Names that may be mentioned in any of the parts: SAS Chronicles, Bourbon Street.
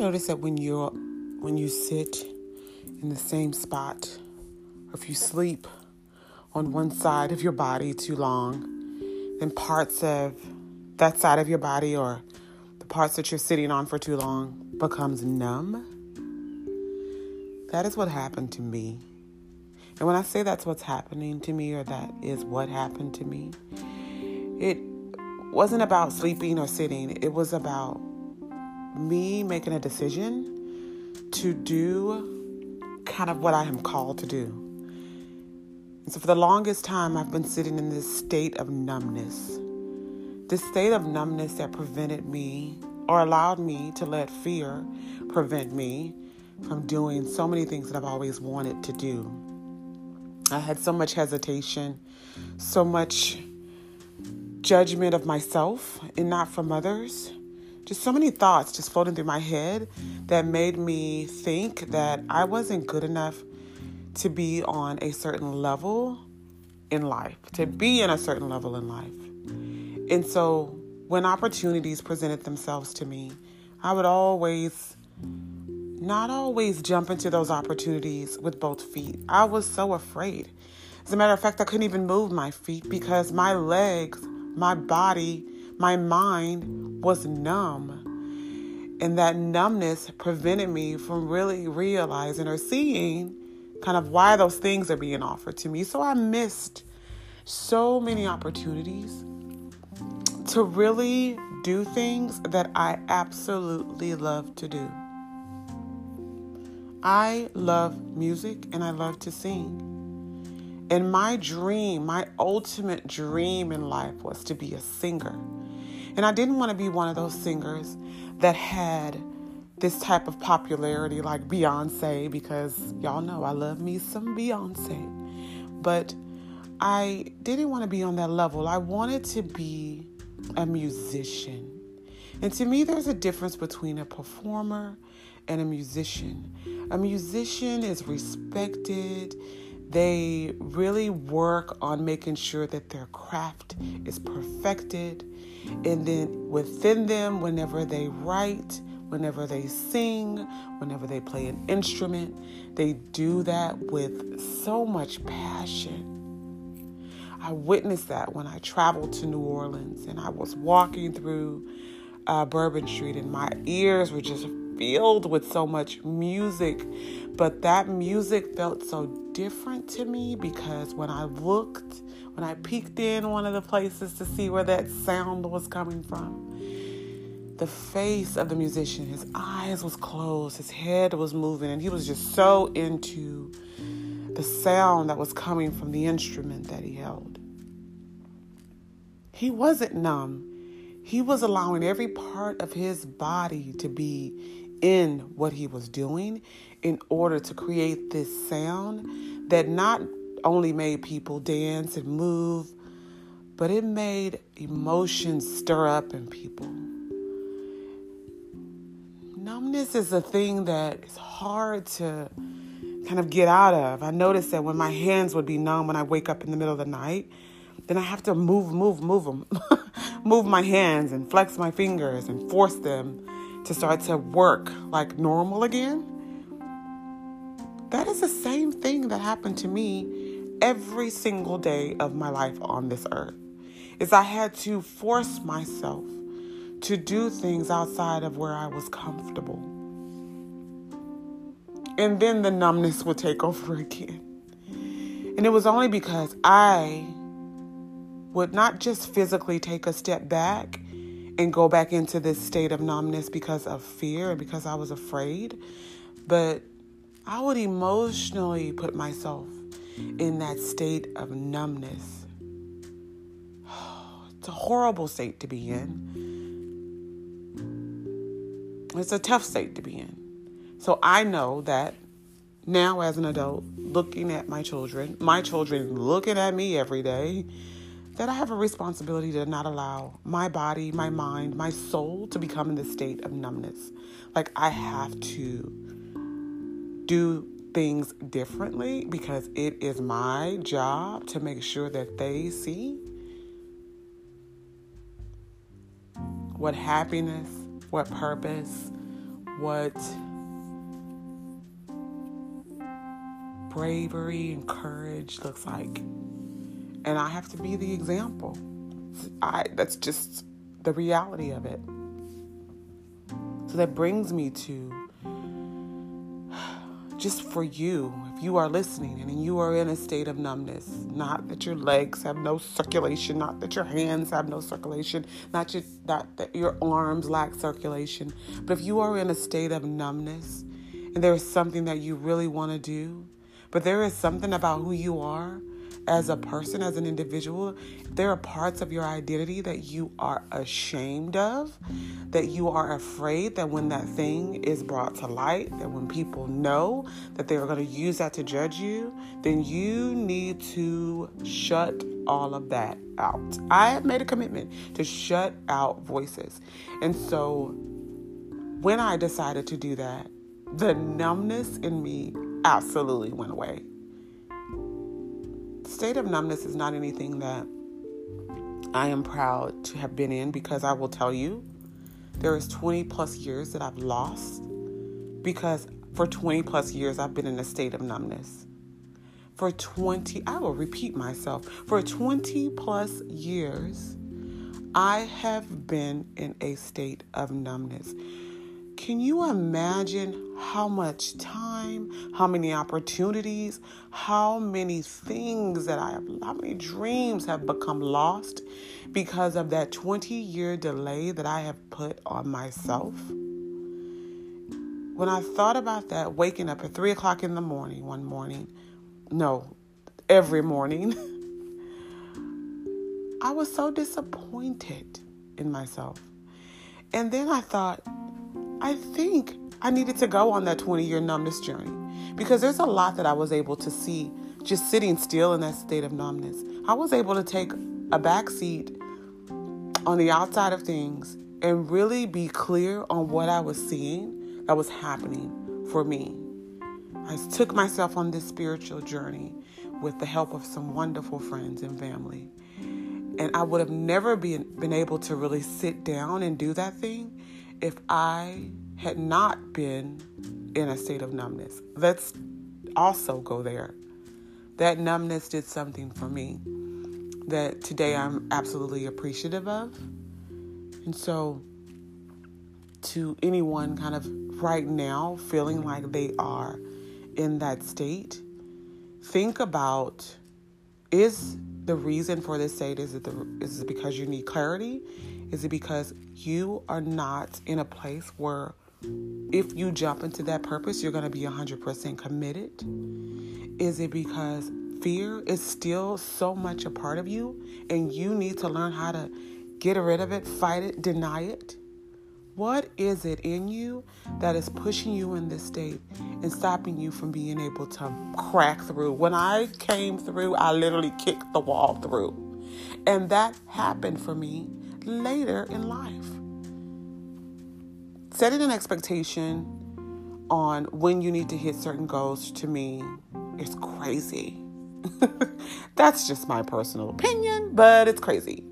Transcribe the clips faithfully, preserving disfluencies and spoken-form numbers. notice that when you're when you sit in the same spot, if you sleep on one side of your body too long, then parts of that side of your body or the parts that you're sitting on for too long becomes numb. That is what happened to me. And when I say that's what's happening to me, or that is what happened to me, it wasn't about sleeping or sitting. It was about me making a decision to do kind of what I am called to do. And so for the longest time, I've been sitting in this state of numbness, this state of numbness that prevented me or allowed me to let fear prevent me from doing so many things that I've always wanted to do. I had so much hesitation, so much judgment of myself and not from others. Just so many thoughts just floating through my head that made me think that I wasn't good enough to be on a certain level in life, to be in a certain level in life. And so when opportunities presented themselves to me, I would always not always jump into those opportunities with both feet. I was so afraid. As a matter of fact, I couldn't even move my feet because my legs, my body, my mind was numb. And that numbness prevented me from really realizing or seeing kind of why those things are being offered to me. So I missed so many opportunities to really do things that I absolutely love to do. I love music and I love to sing. And my dream, my ultimate dream in life was to be a singer. And I didn't want to be one of those singers that had this type of popularity like Beyonce, because y'all know I love me some Beyonce. But I didn't want to be on that level. I wanted to be a musician. And to me, there's a difference between a performer and a musician. A musician is respected. They really work on making sure that their craft is perfected. And then within them, whenever they write, whenever they sing, whenever they play an instrument, they do that with so much passion. I witnessed that when I traveled to New Orleans and I was walking through uh, Bourbon Street and my ears were just filled with so much music, but that music felt so different to me because when I looked, when I peeked in one of the places to see where that sound was coming from, the face of the musician, his eyes was closed, his head was moving, and he was just so into the sound that was coming from the instrument that he held. He wasn't numb. He was allowing every part of his body to be in what he was doing in order to create this sound that not only made people dance and move, but it made emotions stir up in people. Numbness is a thing that is hard to kind of get out of. I noticed that when my hands would be numb when I wake up in the middle of the night, then I have to move, move, move them, move my hands and flex my fingers and force them to start to work like normal again. That is the same thing that happened to me every single day of my life on this earth, is I had to force myself to do things outside of where I was comfortable. And then the numbness would take over again. And it was only because I would not just physically take a step back and go back into this state of numbness because of fear and because I was afraid, but I would emotionally put myself in that state of numbness. It's a horrible state to be in. It's a tough state to be in. So I know that now as an adult, looking at my children, my children looking at me every day, that I have a responsibility to not allow my body, my mind, my soul to become in this state of numbness. Like I have to do things differently because it is my job to make sure that they see what happiness, what purpose, what bravery and courage looks like. And I have to be the example. I, that's just the reality of it. So that brings me to, just for you, if you are listening and you are in a state of numbness, not that your legs have no circulation, not that your hands have no circulation, not, your, not that your arms lack circulation, but if you are in a state of numbness and there is something that you really want to do, but there is something about who you are as a person, as an individual, there are parts of your identity that you are ashamed of, that you are afraid that when that thing is brought to light, that when people know that they are going to use that to judge you, then you need to shut all of that out. I have made a commitment to shut out voices. And so when I decided to do that, the numbness in me absolutely went away. State of numbness is not anything that I am proud to have been in, because I will tell you, there is twenty plus years that I've lost because for twenty plus years, I've been in a state of numbness. For twenty, I will repeat myself. For twenty plus years, I have been in a state of numbness. Can you imagine how much time, how many opportunities, how many things that I have, how many dreams have become lost because of that twenty-year delay that I have put on myself? When I thought about that, waking up at three o'clock in the morning, one morning, no, every morning, I was so disappointed in myself. And then I thought, I think I needed to go on that twenty-year numbness journey, because there's a lot that I was able to see just sitting still in that state of numbness. I was able to take a back seat on the outside of things and really be clear on what I was seeing that was happening for me. I took myself on this spiritual journey with the help of some wonderful friends and family. And I would have never been, been able to really sit down and do that thing if I had not been in a state of numbness. Let's also go there. That numbness did something for me that today I'm absolutely appreciative of. And so to anyone kind of right now feeling like they are in that state, think about, is the reason for this state, is it, the, is it because you need clarity? Is it because you are not in a place where if you jump into that purpose, you're going to be one hundred percent committed? Is it because fear is still so much a part of you and you need to learn how to get rid of it, fight it, deny it? What is it in you that is pushing you in this state and stopping you from being able to crack through? When I came through, I literally kicked the wall through. And that happened for me later in life. Setting an expectation on when you need to hit certain goals, to me, is crazy. That's just my personal opinion, but it's crazy.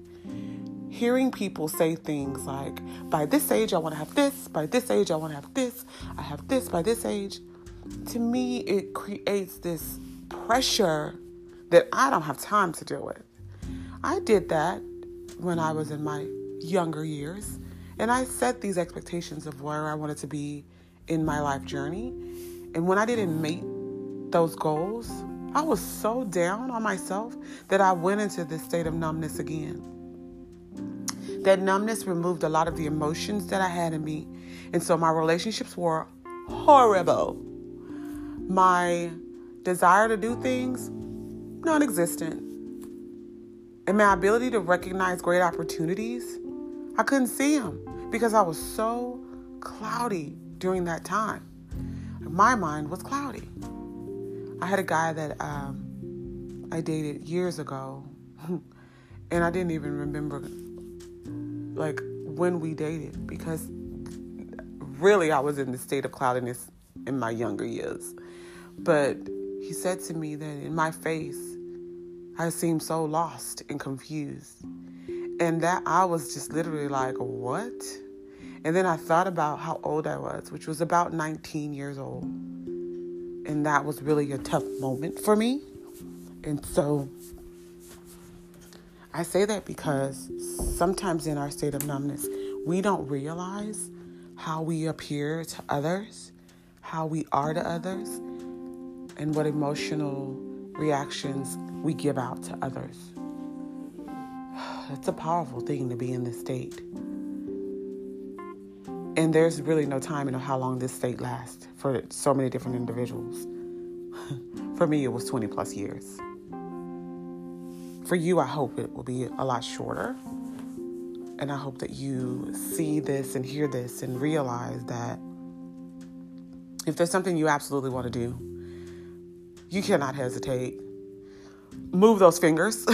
Hearing people say things like, by this age, I want to have this. By this age, I want to have this. I have this by this age. To me, it creates this pressure that I don't have time to deal with. I did that when I was in my younger years, and I set these expectations of where I wanted to be in my life journey. And when I didn't meet those goals, I was so down on myself that I went into this state of numbness again. That numbness removed a lot of the emotions that I had in me. And so my relationships were horrible. My desire to do things, non-existent. And my ability to recognize great opportunities, I couldn't see them because I was so cloudy during that time. My mind was cloudy. I had a guy that um, I dated years ago, and I didn't even remember like when we dated, because really I was in the state of cloudiness in my younger years. But he said to me that in my face, I seemed so lost and confused. And that I was just literally like, what? And then I thought about how old I was, which was about nineteen years old. And that was really a tough moment for me. And so I say that because sometimes in our state of numbness, we don't realize how we appear to others, how we are to others, and what emotional reactions we give out to others. It's a powerful thing to be in this state. And there's really no time in how long this state lasts for so many different individuals. For me, it was twenty plus years. For you, I hope it will be a lot shorter. And I hope that you see this and hear this and realize that if there's something you absolutely want to do, you cannot hesitate. Move those fingers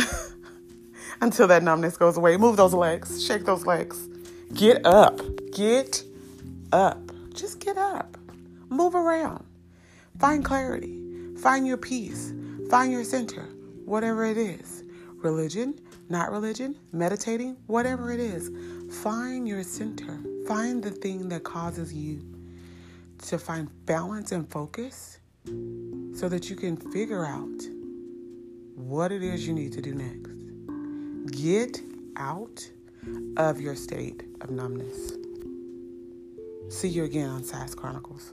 until that numbness goes away. Move those legs. Shake those legs. Get up. Get up. Just get up. Move around. Find clarity. Find your peace. Find your center. Whatever it is. Religion, not religion, meditating, whatever it is. Find your center. Find the thing that causes you to find balance and focus so that you can figure out what it is you need to do next. Get out of your state of numbness. See you again on S A S Chronicles.